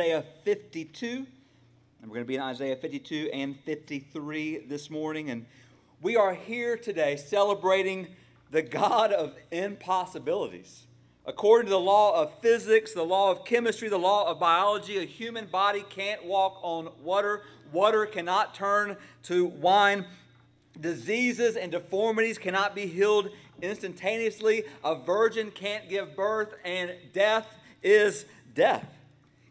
Isaiah 52, and we're going to be in Isaiah 52 and 53 this morning. And we are here today celebrating the God of impossibilities. According to the law of physics, the law of chemistry, the law of biology, a human body can't walk on water. Water cannot turn to wine. Diseases and deformities cannot be healed instantaneously. A virgin can't give birth, and death is death.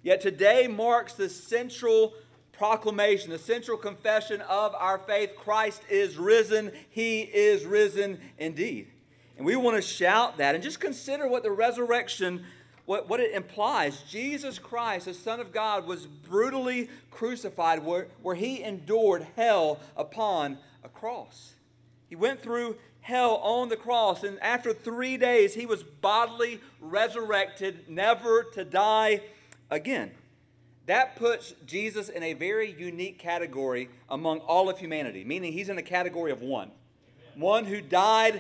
Yet today marks the central proclamation, the central confession of our faith. Christ is risen. He is risen indeed. And we want to shout that and just consider what the resurrection, what it implies. Jesus Christ, the Son of God, was brutally crucified where he endured hell upon a cross. He went through hell on the cross, and after 3 days he was bodily resurrected, never to die again. That puts Jesus in a very unique category among all of humanity, meaning he's in a category of one. Amen. One who died,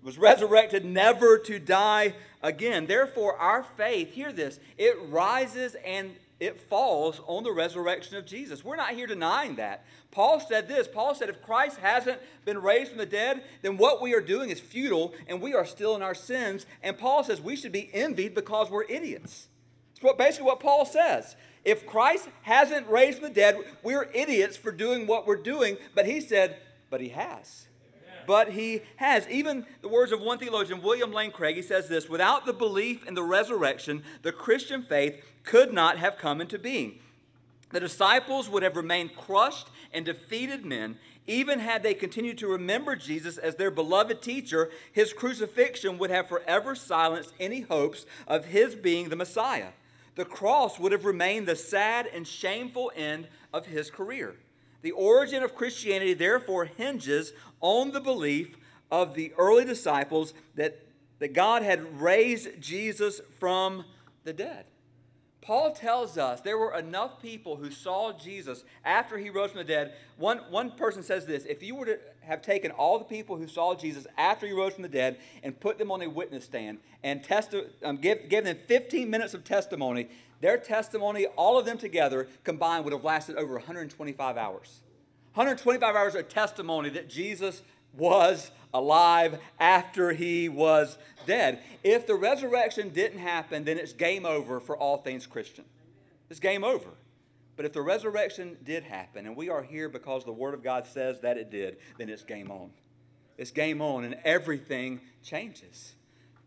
was resurrected, never to die again. Therefore, our faith, hear this, it rises and it falls on the resurrection of Jesus. We're not here denying that. Paul said this. Paul said, if Christ hasn't been raised from the dead, then what we are doing is futile, and we are still in our sins. And Paul says we should be envied because we're idiots. It's basically what Paul says. If Christ hasn't raised from the dead, we're idiots for doing what we're doing. But he said, but he has. But he has. Even the words of one theologian, William Lane Craig, he says this: without the belief in the resurrection, the Christian faith could not have come into being. The disciples would have remained crushed and defeated men, even had they continued to remember Jesus as their beloved teacher. His crucifixion would have forever silenced any hopes of his being the Messiah. The cross would have remained the sad and shameful end of his career. The origin of Christianity, therefore, hinges on the belief of the early disciples that God had raised Jesus from the dead. Paul tells us there were enough people who saw Jesus after he rose from the dead. One person says this: if you were to have taken all the people who saw Jesus after he rose from the dead and put them on a witness stand and give them 15 minutes of testimony, their testimony, all of them together combined, would have lasted over 125 hours. 125 hours of testimony that Jesus was alive after he was dead. If the resurrection didn't happen, then it's game over for all things Christian. It's game over. But if the resurrection did happen, and we are here because the Word of God says that it did, then it's game on. It's game on, and everything changes.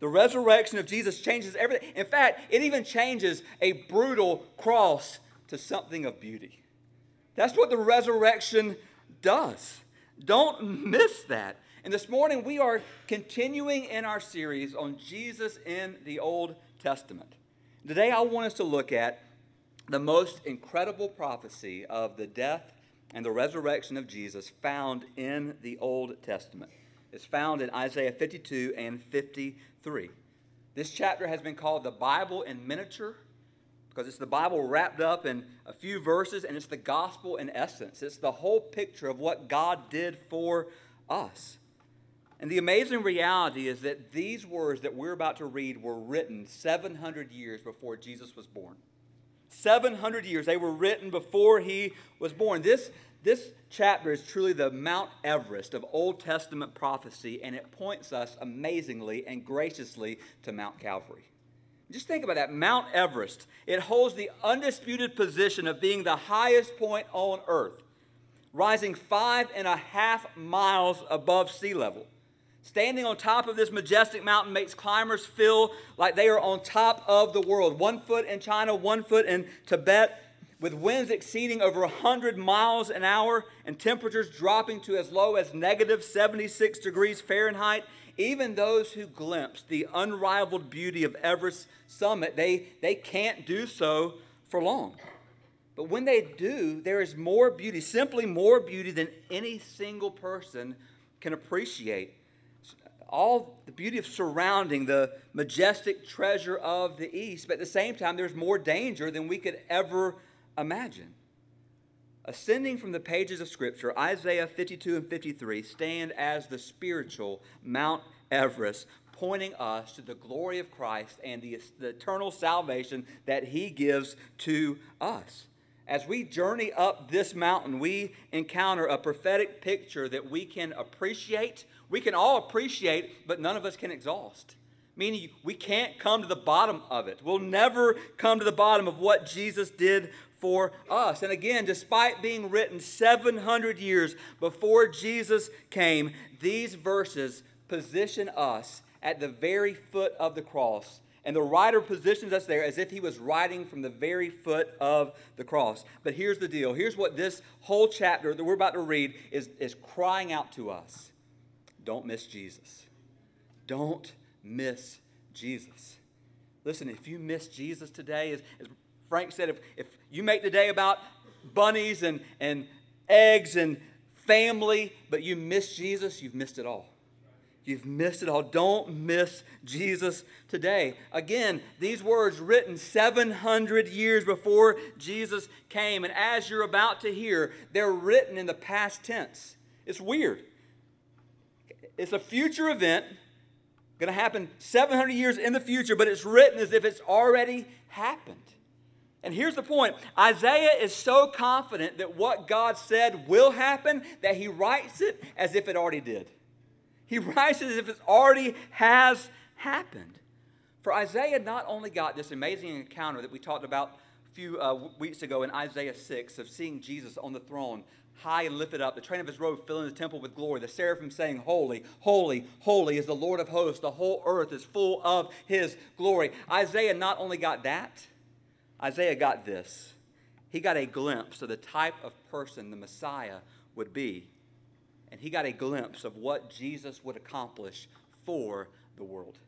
The resurrection of Jesus changes everything. In fact, it even changes a brutal cross to something of beauty. That's what the resurrection does. Don't miss that. And this morning we are continuing in our series on Jesus in the Old Testament. Today I want us to look at the most incredible prophecy of the death and the resurrection of Jesus found in the Old Testament. It's found in Isaiah 52 and 53. This chapter has been called the Bible in miniature, because it's the Bible wrapped up in a few verses, and it's the gospel in essence. It's the whole picture of what God did for us. And the amazing reality is that these words that we're about to read were written 700 years before Jesus was born. 700 years. They were written before he was born. This chapter is truly the Mount Everest of Old Testament prophecy, and it points us amazingly and graciously to Mount Calvary. Just think about that. Mount Everest. It holds the undisputed position of being the highest point on earth, rising 5.5 miles above sea level. Standing on top of this majestic mountain makes climbers feel like they are on top of the world. 1 foot in China, 1 foot in Tibet, with winds exceeding over 100 miles an hour and temperatures dropping to as low as negative 76 degrees Fahrenheit. Even those who glimpse the unrivaled beauty of Everest summit, they can't do so for long. But when they do, there is more beauty, simply more beauty than any single person can appreciate. All the beauty of surrounding the majestic treasure of the East, but at the same time, there's more danger than we could ever imagine. Ascending from the pages of Scripture, Isaiah 52 and 53 stand as the spiritual Mount Everest, pointing us to the glory of Christ and the eternal salvation that he gives to us. As we journey up this mountain, we encounter a prophetic picture that we can appreciate. We can all appreciate, but none of us can exhaust. Meaning we can't come to the bottom of it. We'll never come to the bottom of what Jesus did for us. And again, despite being written 700 years before Jesus came, these verses position us at the very foot of the cross. And the writer positions us there as if he was writing from the very foot of the cross. But here's the deal. Here's what this whole chapter that we're about to read is crying out to us. Don't miss Jesus. Don't miss Jesus. Listen, if you miss Jesus today, as Frank said, if you make the day about bunnies and eggs and family, but you miss Jesus, you've missed it all. You've missed it all. Don't miss Jesus today. Again, these words written 700 years before Jesus came. And as you're about to hear, they're written in the past tense. It's weird. It's a future event, going to happen 700 years in the future, but it's written as if it's already happened. And here's the point. Isaiah is so confident that what God said will happen that he writes it as if it already did. He writes it as if it already has happened. For Isaiah not only got this amazing encounter that we talked about a few weeks ago in Isaiah 6 of seeing Jesus on the throne, high and lifted up, the train of his robe filling the temple with glory, the seraphim saying, "Holy, holy, holy is the Lord of hosts. The whole earth is full of his glory." Isaiah not only got that, Isaiah got this. He got a glimpse of the type of person the Messiah would be. And he got a glimpse of what Jesus would accomplish for the world.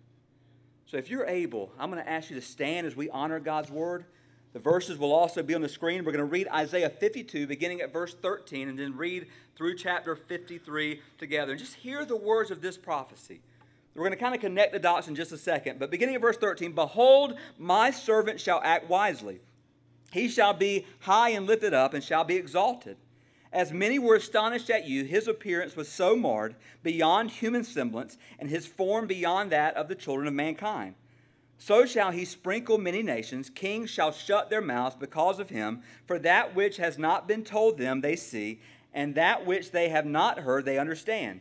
So if you're able, I'm going to ask you to stand as we honor God's word. The verses will also be on the screen. We're going to read Isaiah 52, beginning at verse 13, and then read through chapter 53 together. And just hear the words of this prophecy. We're going to kind of connect the dots in just a second. But beginning at verse 13, "Behold, my servant shall act wisely. He shall be high and lifted up and shall be exalted. As many were astonished at you, his appearance was so marred beyond human semblance, and his form beyond that of the children of mankind. So shall he sprinkle many nations. Kings shall shut their mouths because of him, for that which has not been told them they see, and that which they have not heard they understand.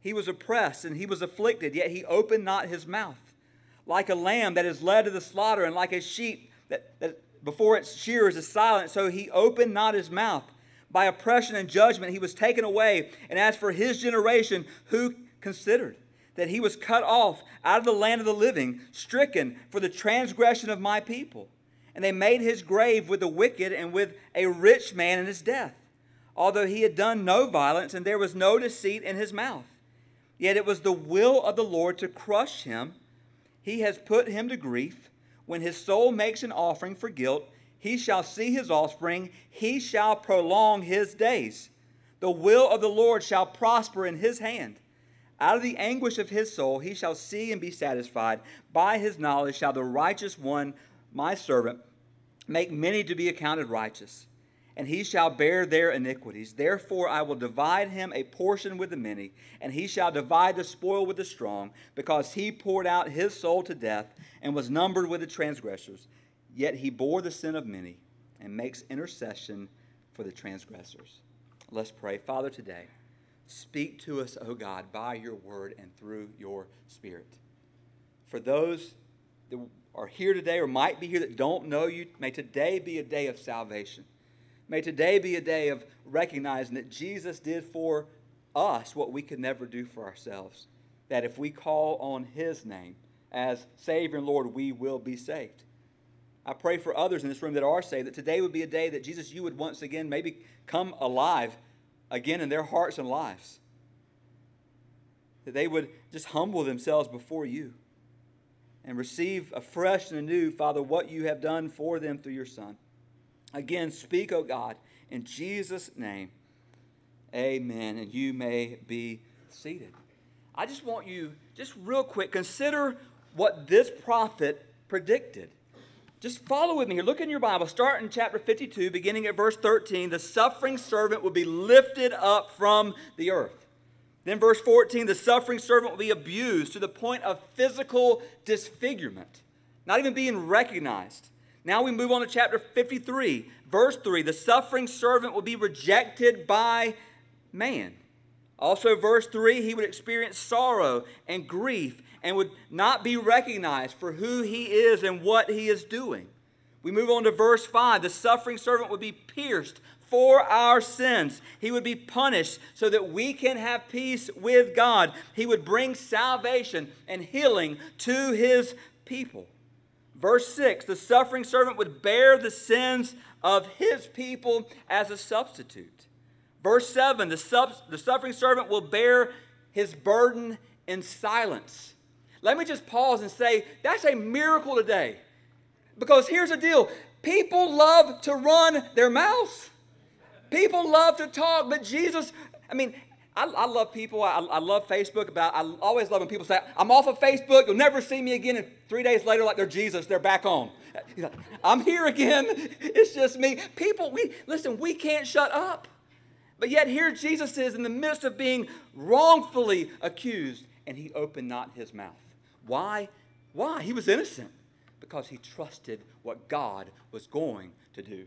He was oppressed and he was afflicted, yet he opened not his mouth. Like a lamb that is led to the slaughter, and like a sheep that before its shearers is silent, so he opened not his mouth. By oppression and judgment he was taken away, and as for his generation, who considered that he was cut off out of the land of the living, stricken for the transgression of my people? And they made his grave with the wicked and with a rich man in his death, although he had done no violence, and there was no deceit in his mouth. Yet it was the will of the Lord to crush him. He has put him to grief. When his soul makes an offering for guilt, he shall see his offspring, he shall prolong his days. The will of the Lord shall prosper in his hand. Out of the anguish of his soul he shall see and be satisfied. By his knowledge shall the righteous one, my servant, make many to be accounted righteous, and he shall bear their iniquities. Therefore I will divide him a portion with the many, and he shall divide the spoil with the strong, because he poured out his soul to death and was numbered with the transgressors. Yet he bore the sin of many and makes intercession for the transgressors." Let's pray. Father, today, speak to us, O God, by your word and through your spirit. For those that are here today or might be here that don't know you, may today be a day of salvation. May today be a day of recognizing that Jesus did for us what we could never do for ourselves. That if we call on His name as Savior and Lord, we will be saved. I pray for others in this room that are saved, that today would be a day that, Jesus, you would once again maybe come alive again in their hearts and lives. That they would just humble themselves before you and receive afresh and anew, Father, what you have done for them through your Son. Again, speak, O God, in Jesus' name. Amen. And you may be seated. I just want you, just real quick, consider what this prophet predicted. Just follow with me here. Look in your Bible. Start in chapter 52, beginning at verse 13. The suffering servant will be lifted up from the earth. Then verse 14, the suffering servant will be abused to the point of physical disfigurement, not even being recognized. Now we move on to chapter 53, verse 3. The suffering servant will be rejected by man. Also, verse 3, he would experience sorrow and grief and would not be recognized for who he is and what he is doing. We move on to verse 5. The suffering servant would be pierced for our sins. He would be punished so that we can have peace with God. He would bring salvation and healing to his people. Verse 6, the suffering servant would bear the sins of his people as a substitute. Verse 7, the suffering servant will bear his burden in silence. Let me just pause and say, that's a miracle today. Because here's the deal. People love to run their mouths. People love to talk. But Jesus, I love people. I love Facebook. But I always love when people say, I'm off of Facebook. You'll never see me again. And 3 days later, like they're Jesus, they're back on. I'm here again. It's just me. People, we can't shut up. But yet here Jesus is in the midst of being wrongfully accused, and he opened not his mouth. Why? He was innocent because he trusted what God was going to do. Amen.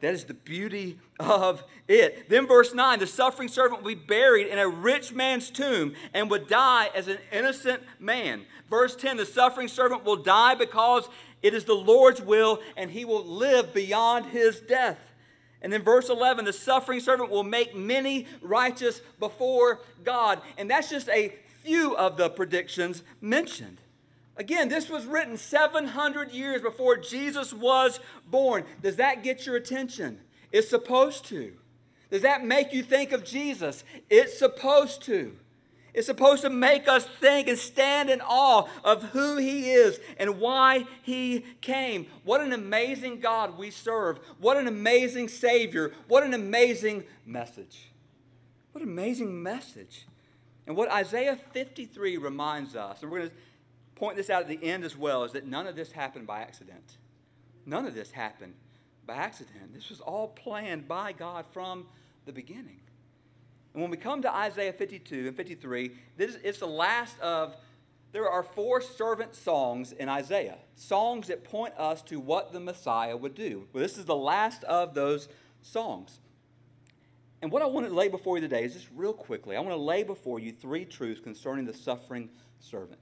That is the beauty of it. Then verse 9, the suffering servant will be buried in a rich man's tomb and would die as an innocent man. Verse 10, the suffering servant will die because it is the Lord's will, and he will live beyond his death. And then verse 11, the suffering servant will make many righteous before God. And that's just a few of the predictions mentioned. Again, this was written 700 years before Jesus was born. Does that get your attention? It's supposed to. Does that make you think of Jesus? It's supposed to. It's supposed to make us think and stand in awe of who he is and why he came. What an amazing God we serve. What an amazing Savior. What an amazing message. What an amazing message. And what Isaiah 53 reminds us, and we're going to point this out at the end as well, is that none of this happened by accident. None of this happened by accident. This was all planned by God from the beginning. And when we come to Isaiah 52 and 53, it's the last of, there are 4 servant songs in Isaiah. Songs that point us to what the Messiah would do. Well, this is the last of those songs. And what I want to lay before you today is just real quickly, I want to lay before you 3 truths concerning the suffering servant.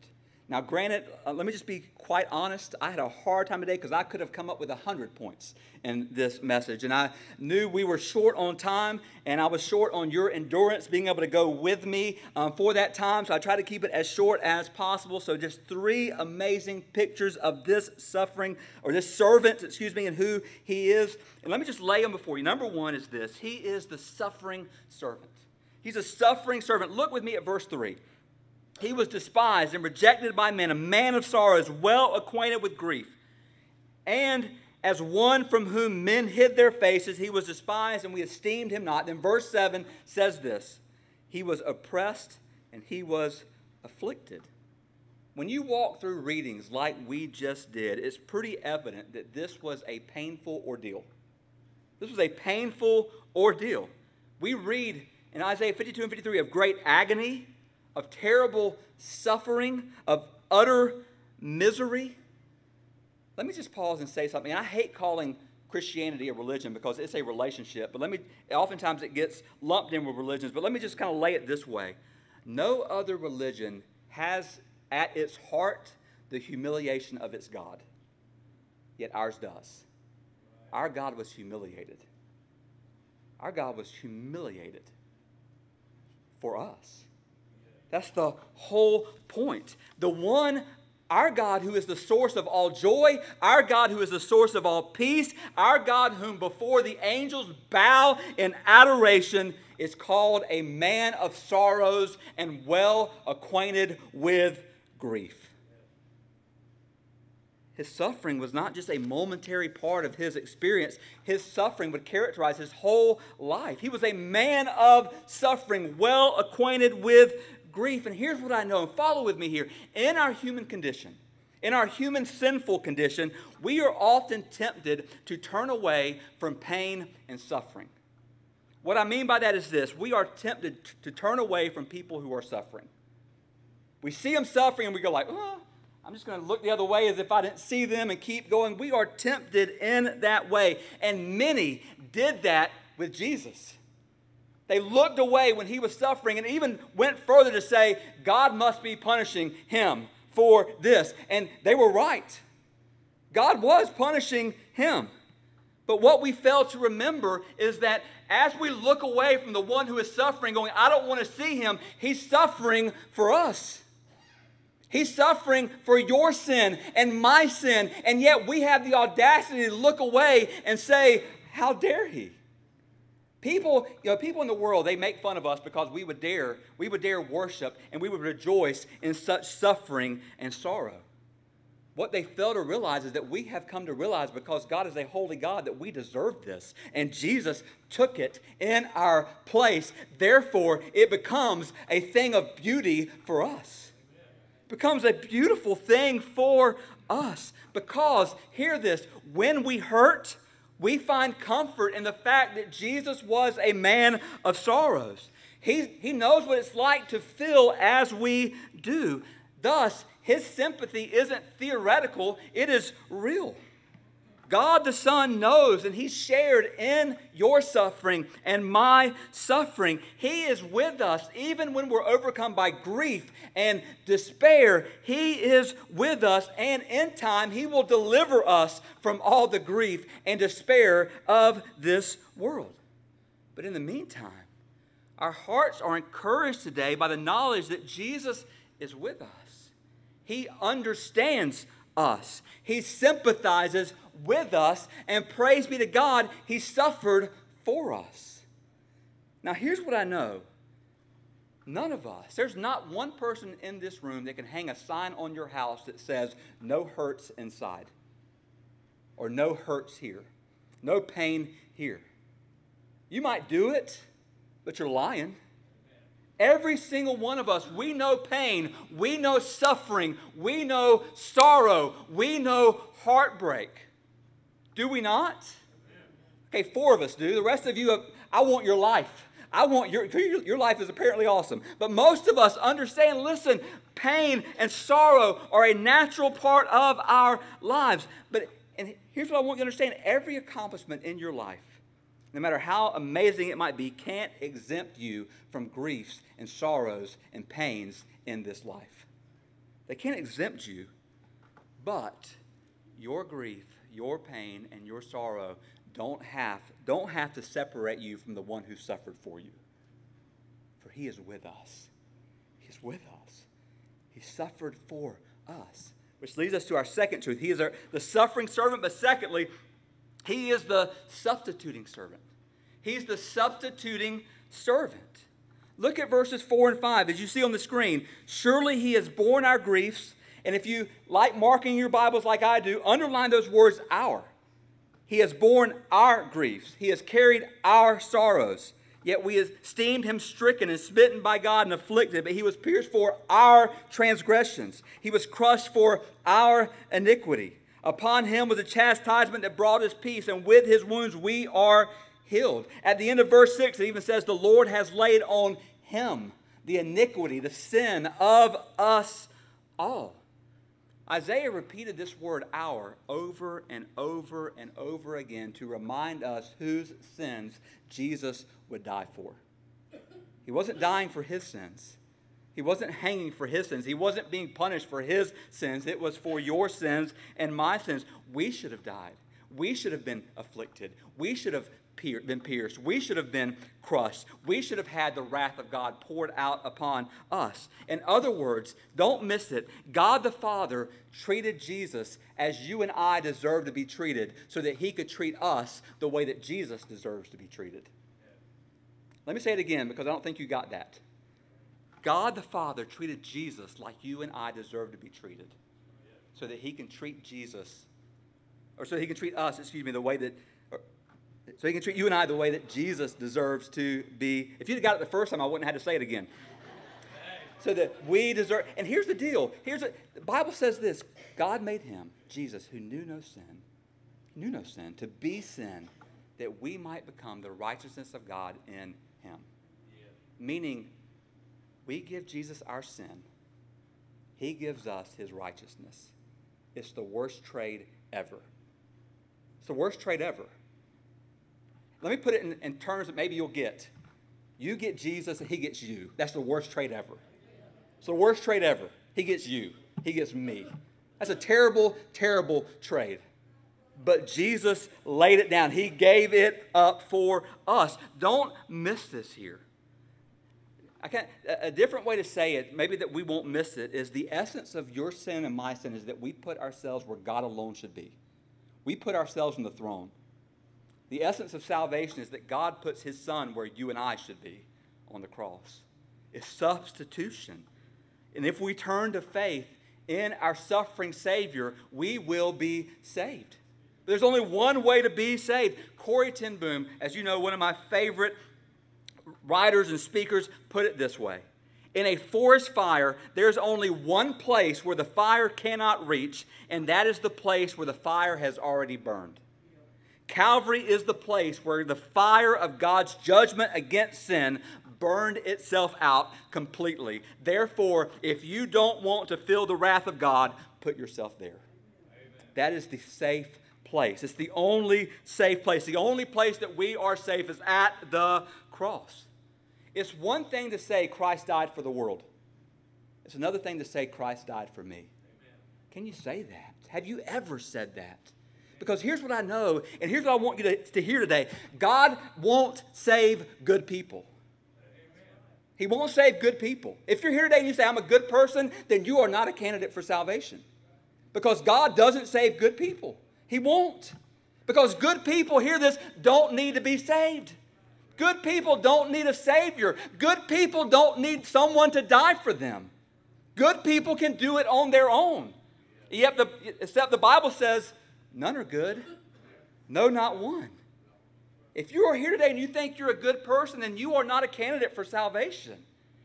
Now, granted, let me just be quite honest. I had a hard time today because I could have come up with 100 points in this message. And I knew we were short on time, and I was short on your endurance, being able to go with me for that time. So I tried to keep it as short as possible. So just 3 amazing pictures of this suffering, or this servant, and who he is. And let me just lay them before you. Number 1 is this. He is the suffering servant. He's a suffering servant. Look with me at verse 3. He was despised and rejected by men, a man of sorrows, well acquainted with grief. And as one from whom men hid their faces, he was despised and we esteemed him not. Then verse 7 says this, he was oppressed and he was afflicted. When you walk through readings like we just did, it's pretty evident that this was a painful ordeal. This was a painful ordeal. We read in Isaiah 52 and 53 of great agony, of terrible suffering, of utter misery. Let me just pause and say something. I hate calling Christianity a religion because it's a relationship, but oftentimes it gets lumped in with religions, but let me just kind of lay it this way. No other religion has at its heart the humiliation of its God. Yet ours does. Our God was humiliated. Our God was humiliated for us. That's the whole point. The one, our God who is the source of all joy, our God who is the source of all peace, our God whom before the angels bow in adoration, is called a man of sorrows and well acquainted with grief. His suffering was not just a momentary part of his experience. His suffering would characterize his whole life. He was a man of suffering, well acquainted with grief. And here's what I know, and follow with me here. In our human condition, in our human sinful condition, we are often tempted to turn away from pain and suffering. What I mean by that is this: we are tempted to turn away from people who are suffering. We see them suffering and we go like, oh, I'm just going to look the other way as if I didn't see them and keep going. We are tempted in that way. And many did that with Jesus. They looked away when he was suffering and even went further to say, God must be punishing him for this. And they were right. God was punishing him. But what we fail to remember is that as we look away from the one who is suffering, going, I don't want to see him, he's suffering for us. He's suffering for your sin and my sin, and yet we have the audacity to look away and say, how dare he? People in the world, they make fun of us because we would dare worship and we would rejoice in such suffering and sorrow. What they fail to realize is that we have come to realize, because God is a holy God, that we deserve this. And Jesus took it in our place. Therefore, it becomes a thing of beauty for us. Becomes a beautiful thing for us, because, hear this, when we hurt, we find comfort in the fact that Jesus was a man of sorrows. He knows what it's like to feel as we do. Thus, his sympathy isn't theoretical, it is real. God the Son knows, and he shared in your suffering and my suffering. He is with us even when we're overcome by grief and despair. He is with us, and in time he will deliver us from all the grief and despair of this world. But in the meantime, our hearts are encouraged today by the knowledge that Jesus is with us. He understands us. He sympathizes with us, and praise be to God, he suffered for us. Now here's what I know. None of us, there's not one person in this room that can hang a sign on your house that says, no hurts inside, or no hurts here, no pain here. You might do it, but you're lying. Every single one of us, we know pain, we know suffering, we know sorrow, we know heartbreak. Do we not? Okay, 4 of us do. The rest of you, I want your life. I want your life is apparently awesome. But most of us understand, listen, pain and sorrow are a natural part of our lives. And here's what I want you to understand. Every accomplishment in your life, no matter how amazing it might be, can't exempt you from griefs and sorrows and pains in this life. They can't exempt you, but your grief, your pain, and your sorrow don't have to separate you from the one who suffered for you. For he is with us. He's with us. He suffered for us. Which leads us to our second truth. He is the suffering servant, but secondly, he is the substituting servant. He's the substituting servant. Look at verses 4 and 5. As you see on the screen, surely he has borne our griefs. And if you like marking your Bibles like I do, underline those words, our. He has borne our griefs. He has carried our sorrows. Yet we esteemed him stricken and smitten by God and afflicted. But he was pierced for our transgressions. He was crushed for our iniquity. Upon him was a chastisement that brought us peace. And with his wounds we are healed. At the end of verse 6, it even says, the Lord has laid on him the iniquity, the sin of us all. Isaiah repeated this word, our, over and over and over again to remind us whose sins Jesus would die for. He wasn't dying for his sins. He wasn't hanging for his sins. He wasn't being punished for his sins. It was for your sins and my sins. We should have died. We should have been afflicted. We should have been pierced. We should have been crushed. We should have had the wrath of God poured out upon us. In other words, don't miss it. God the Father treated Jesus as you and I deserve to be treated so that he could treat us the way that Jesus deserves to be treated. Let me say it again because I don't think you got that. God the Father treated Jesus like you and I deserve to be treated so that he can treat Jesus, or so he can treat us, the way that, so he can treat you and I the way that Jesus deserves to be. If you'd got it the first time, I wouldn't have had to say it again. So that we deserve, and here's the deal. The Bible says this: God made him, Jesus, who knew no sin, to be sin, that we might become the righteousness of God in him. Yeah. Meaning, we give Jesus our sin. He gives us his righteousness. It's the worst trade ever. It's the worst trade ever. Let me put it in terms that maybe you'll get. You get Jesus and he gets you. That's the worst trade ever. It's the worst trade ever. He gets you. He gets me. That's a terrible, terrible trade. But Jesus laid it down. He gave it up for us. Don't miss this here. A different way to say it, maybe that we won't miss it, is the essence of your sin and my sin is that we put ourselves where God alone should be. We put ourselves on the throne. The essence of salvation is that God puts his son where you and I should be, on the cross. It's substitution. And if we turn to faith in our suffering Savior, we will be saved. There's only one way to be saved. Corrie ten Boom, as you know, one of my favorite writers and speakers, put it this way. In a forest fire, there's only one place where the fire cannot reach, and that is the place where the fire has already burned. Calvary is the place where the fire of God's judgment against sin burned itself out completely. Therefore, if you don't want to feel the wrath of God, put yourself there. Amen. That is the safe place. It's the only safe place. The only place that we are safe is at the cross. It's one thing to say Christ died for the world. It's another thing to say Christ died for me. Amen. Can you say that? Have you ever said that? Because here's what I know, and here's what I want you to hear today. God won't save good people. He won't save good people. If you're here today and you say, I'm a good person, then you are not a candidate for salvation. Because God doesn't save good people. He won't. Because good people, hear this, don't need to be saved. Good people don't need a Savior. Good people don't need someone to die for them. Good people can do it on their own. Except the Bible says, none are good. No, not one. If you are here today and you think you're a good person, then you are not a candidate for salvation.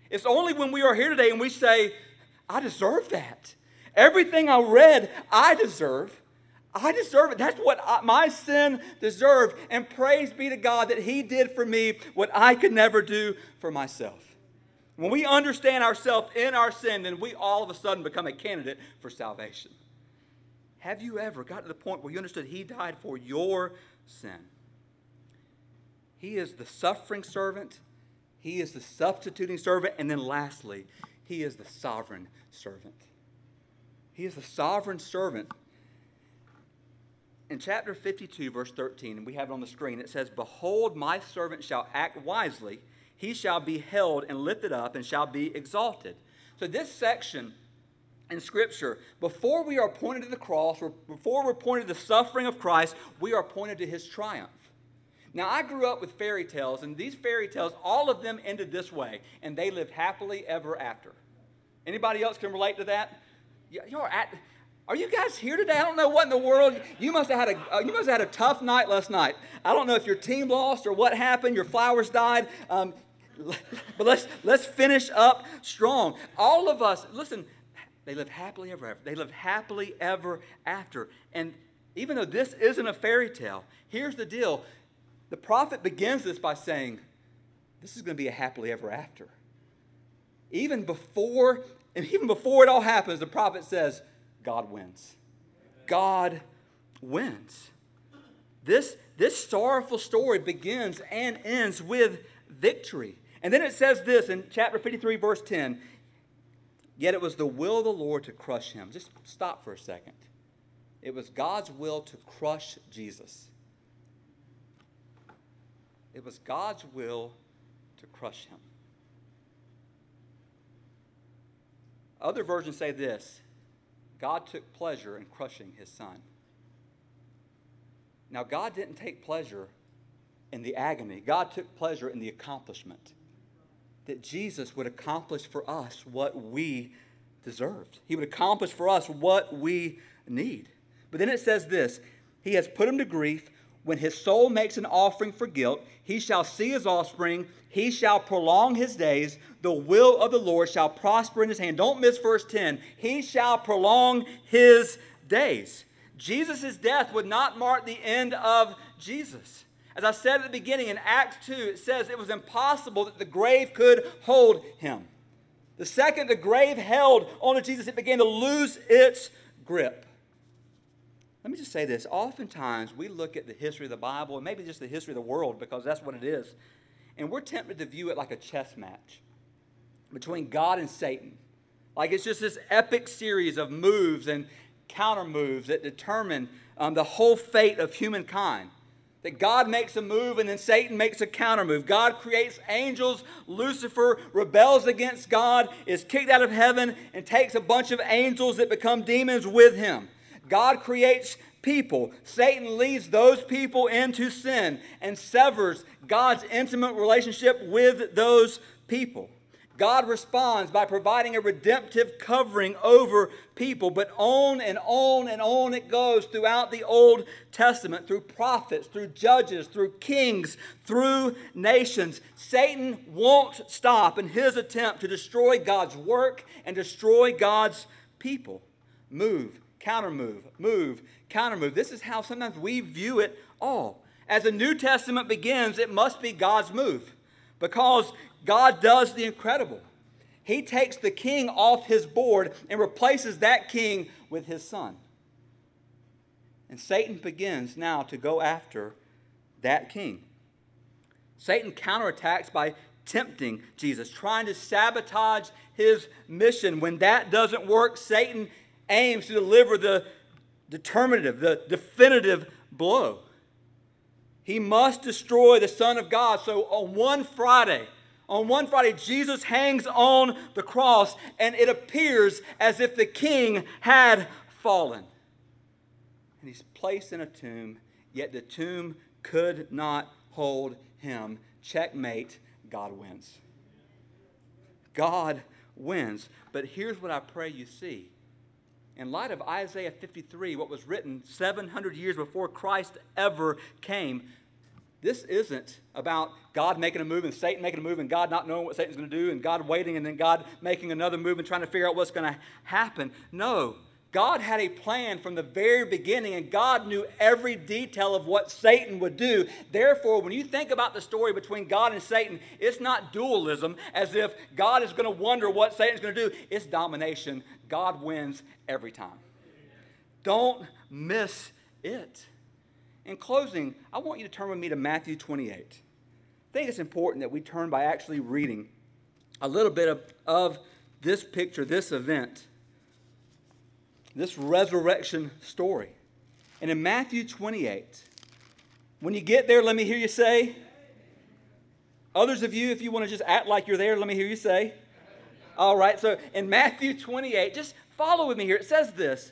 It's only when we are here today and we say, I deserve that. Everything I read, I deserve. I deserve it. That's what my sin deserved. And praise be to God that he did for me what I could never do for myself. When we understand ourselves in our sin, then we all of a sudden become a candidate for salvation. Have you ever gotten to the point where you understood he died for your sin? He is the suffering servant. He is the substituting servant. And then lastly, he is the sovereign servant. He is the sovereign servant. In chapter 52, verse 13, and we have it on the screen, it says, Behold, my servant shall act wisely. He shall be held and lifted up and shall be exalted. So this section in Scripture, before we are pointed to the cross, before we're pointed to the suffering of Christ, we are pointed to his triumph. Now, I grew up with fairy tales, and these fairy tales, all of them ended this way, and they lived happily ever after. Anybody else can relate to that? Are you guys here today? I don't know what in the world. You must have had a tough night last night. I don't know if your team lost or what happened, your flowers died, but let's finish up strong. All of us, listen, they lived happily ever after. They lived happily ever after. And even though this isn't a fairy tale, here's the deal. The prophet begins this by saying, this is going to be a happily ever after. Even before it all happens, the prophet says, God wins. God wins. This sorrowful story begins and ends with victory. And then it says this in chapter 53, verse 10. Yet it was the will of the Lord to crush him. Just stop for a second. It was God's will to crush Jesus. It was God's will to crush him. Other versions say this: God took pleasure in crushing his son. Now, God didn't take pleasure in the agony. God took pleasure in the accomplishment, that Jesus would accomplish for us what we deserved. He would accomplish for us what we need. But then it says this: he has put him to grief. When his soul makes an offering for guilt, he shall see his offspring. He shall prolong his days. The will of the Lord shall prosper in his hand. Don't miss verse 10. He shall prolong his days. Jesus' death would not mark the end of Jesus. As I said at the beginning, in Acts 2, it says it was impossible that the grave could hold him. The second the grave held onto Jesus, it began to lose its grip. Let me just say this. Oftentimes, we look at the history of the Bible, and maybe just the history of the world, because that's what it is, and we're tempted to view it like a chess match between God and Satan. Like it's just this epic series of moves and counter moves that determine the whole fate of humankind. That God makes a move and then Satan makes a counter move. God creates angels. Lucifer rebels against God, is kicked out of heaven, and takes a bunch of angels that become demons with him. God creates people. Satan leads those people into sin and severs God's intimate relationship with those people. God responds by providing a redemptive covering over people. But on and on and on it goes throughout the Old Testament, through prophets, through judges, through kings, through nations. Satan won't stop in his attempt to destroy God's work and destroy God's people. Move, counter move, move, counter move. This is how sometimes we view it all. As the New Testament begins, it must be God's move, because God does the incredible. He takes the king off his board and replaces that king with his son. And Satan begins now to go after that king. Satan counterattacks by tempting Jesus, trying to sabotage his mission. When that doesn't work, Satan aims to deliver the determinative, the definitive blow. He must destroy the Son of God. So on one Friday, Jesus hangs on the cross, and it appears as if the king had fallen. And he's placed in a tomb, yet the tomb could not hold him. Checkmate, God wins. God wins. But here's what I pray you see. In light of Isaiah 53, what was written 700 years before Christ ever came, this isn't about God making a move and Satan making a move and God not knowing what Satan's going to do and God waiting and then God making another move and trying to figure out what's going to happen. No, God had a plan from the very beginning, and God knew every detail of what Satan would do. Therefore, when you think about the story between God and Satan, it's not dualism as if God is going to wonder what Satan's going to do. It's domination. God wins every time. Don't miss it. In closing, I want you to turn with me to Matthew 28. I think it's important that we turn by actually reading a little bit of this picture, this event, this resurrection story. And in Matthew 28, when you get there, let me hear you say. Others of you, if you want to just act like you're there, let me hear you say. All right, so in Matthew 28, just follow with me here. It says this: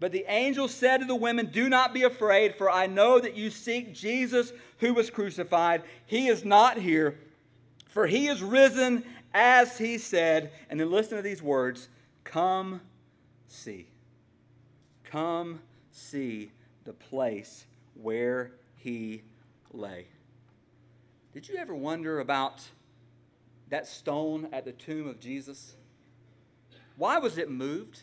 But the angel said to the women, Do not be afraid, for I know that you seek Jesus who was crucified. He is not here, for he is risen as he said. And then listen to these words: Come see. Come see the place where he lay. Did you ever wonder about that stone at the tomb of Jesus? Why was it moved?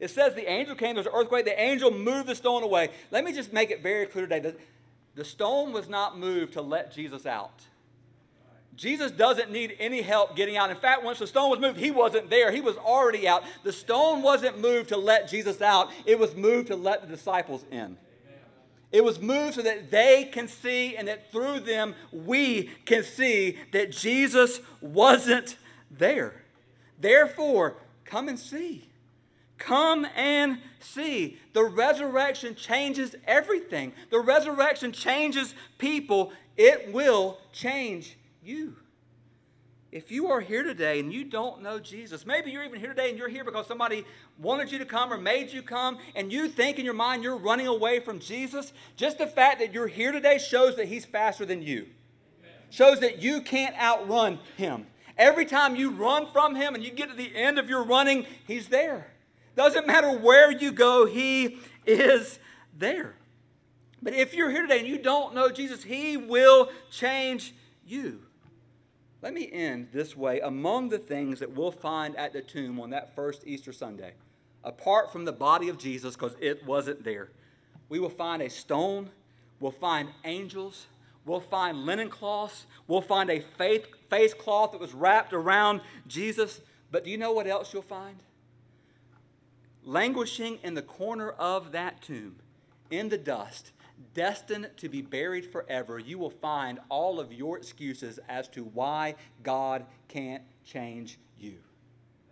It says the angel came, there's an earthquake, the angel moved the stone away. Let me just make it very clear today that the stone was not moved to let Jesus out. Jesus doesn't need any help getting out. In fact, once the stone was moved, he wasn't there. He was already out. The stone wasn't moved to let Jesus out. It was moved to let the disciples in. It was moved so that they can see and that through them we can see that Jesus wasn't there. Therefore, come and see. Come and see. The resurrection changes everything. The resurrection changes people. It will change you. If you are here today and you don't know Jesus, maybe you're even here today and you're here because somebody wanted you to come or made you come, and you think in your mind you're running away from Jesus, just the fact that you're here today shows that he's faster than you. Amen. Shows that you can't outrun him. Every time you run from him and you get to the end of your running, he's there. Doesn't matter where you go, he is there. But if you're here today and you don't know Jesus, he will change you. Let me end this way. Among the things that we'll find at the tomb on that first Easter Sunday, apart from the body of Jesus, because it wasn't there, we will find a stone, we'll find angels, we'll find linen cloths, we'll find a face cloth that was wrapped around Jesus. But do you know what else you'll find? Languishing in the corner of that tomb, in the dust, destined to be buried forever, you will find all of your excuses as to why God can't change you.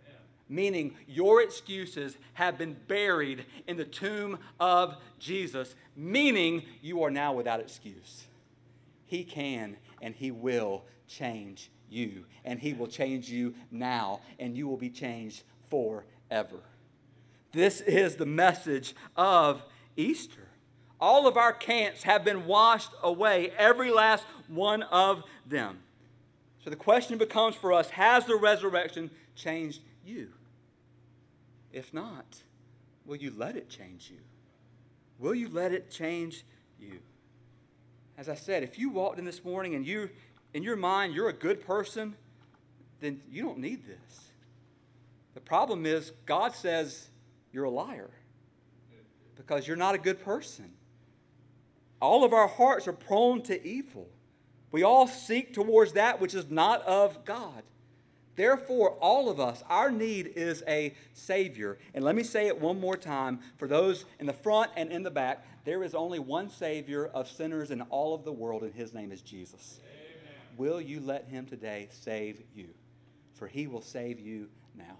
Yeah. Meaning your excuses have been buried in the tomb of Jesus, meaning you are now without excuse. He can and he will change you, and he will change you now, and you will be changed forever. This is the message of Easter. All of our can'ts have been washed away, every last one of them. So the question becomes for us, has the resurrection changed you? If not, will you let it change you? Will you let it change you? As I said, if you walked in this morning and you, in your mind, you're a good person, then you don't need this. The problem is, God says you're a liar because you're not a good person. All of our hearts are prone to evil. We all seek towards that which is not of God. Therefore, all of us, our need is a Savior. And let me say it one more time for those in the front and in the back. There is only one Savior of sinners in all of the world, and his name is Jesus. Amen. Will you let him today save you? For he will save you now.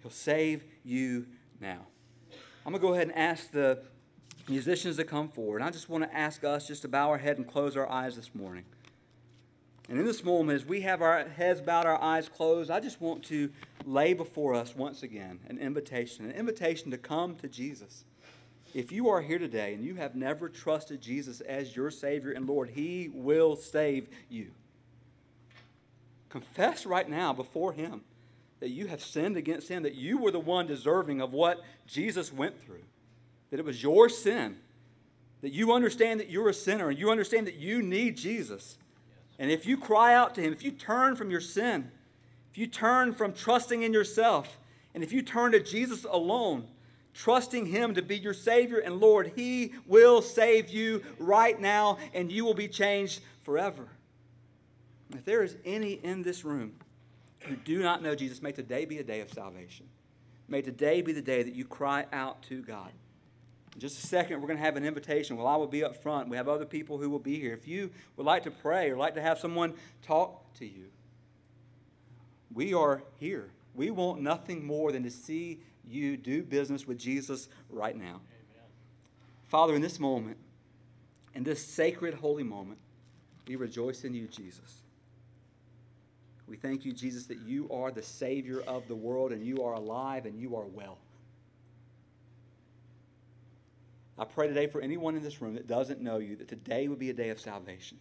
He'll save you now. I'm going to go ahead and ask the musicians to come forward. I just want to ask us just to bow our head and close our eyes this morning. And in this moment, as we have our heads bowed, our eyes closed, I just want to lay before us once again an invitation to come to Jesus. If you are here today and you have never trusted Jesus as your Savior and Lord, he will save you. Confess right now before him that you have sinned against him, that you were the one deserving of what Jesus went through. That it was your sin, that you understand that you're a sinner, and you understand that you need Jesus. Yes. And if you cry out to him, if you turn from your sin, if you turn from trusting in yourself, and if you turn to Jesus alone, trusting him to be your Savior and Lord, he will save you right now, and you will be changed forever. And if there is any in this room who do not know Jesus, may today be a day of salvation. May today be the day that you cry out to God. In just a second, we're going to have an invitation. Well, I will be up front. We have other people who will be here. If you would like to pray or like to have someone talk to you, we are here. We want nothing more than to see you do business with Jesus right now. Amen. Father, in this moment, in this sacred, holy moment, we rejoice in you, Jesus. We thank you, Jesus, that you are the Savior of the world, and you are alive, and you are well. I pray today for anyone in this room that doesn't know you, that today would be a day of salvation.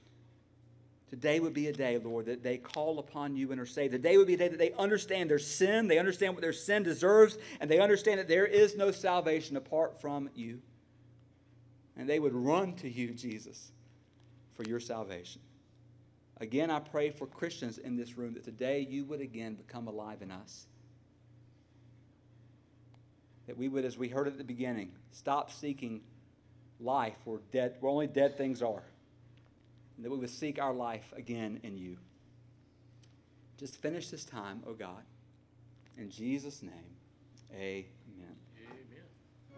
Today would be a day, Lord, that they call upon you and are saved. Today would be a day that they understand their sin, they understand what their sin deserves, and they understand that there is no salvation apart from you. And they would run to you, Jesus, for your salvation. Again, I pray for Christians in this room that today you would again become alive in us. that we would, as we heard at the beginning, stop seeking life where only dead things are, and that we would seek our life again in you. Just finish this time, O God. In Jesus' name, amen.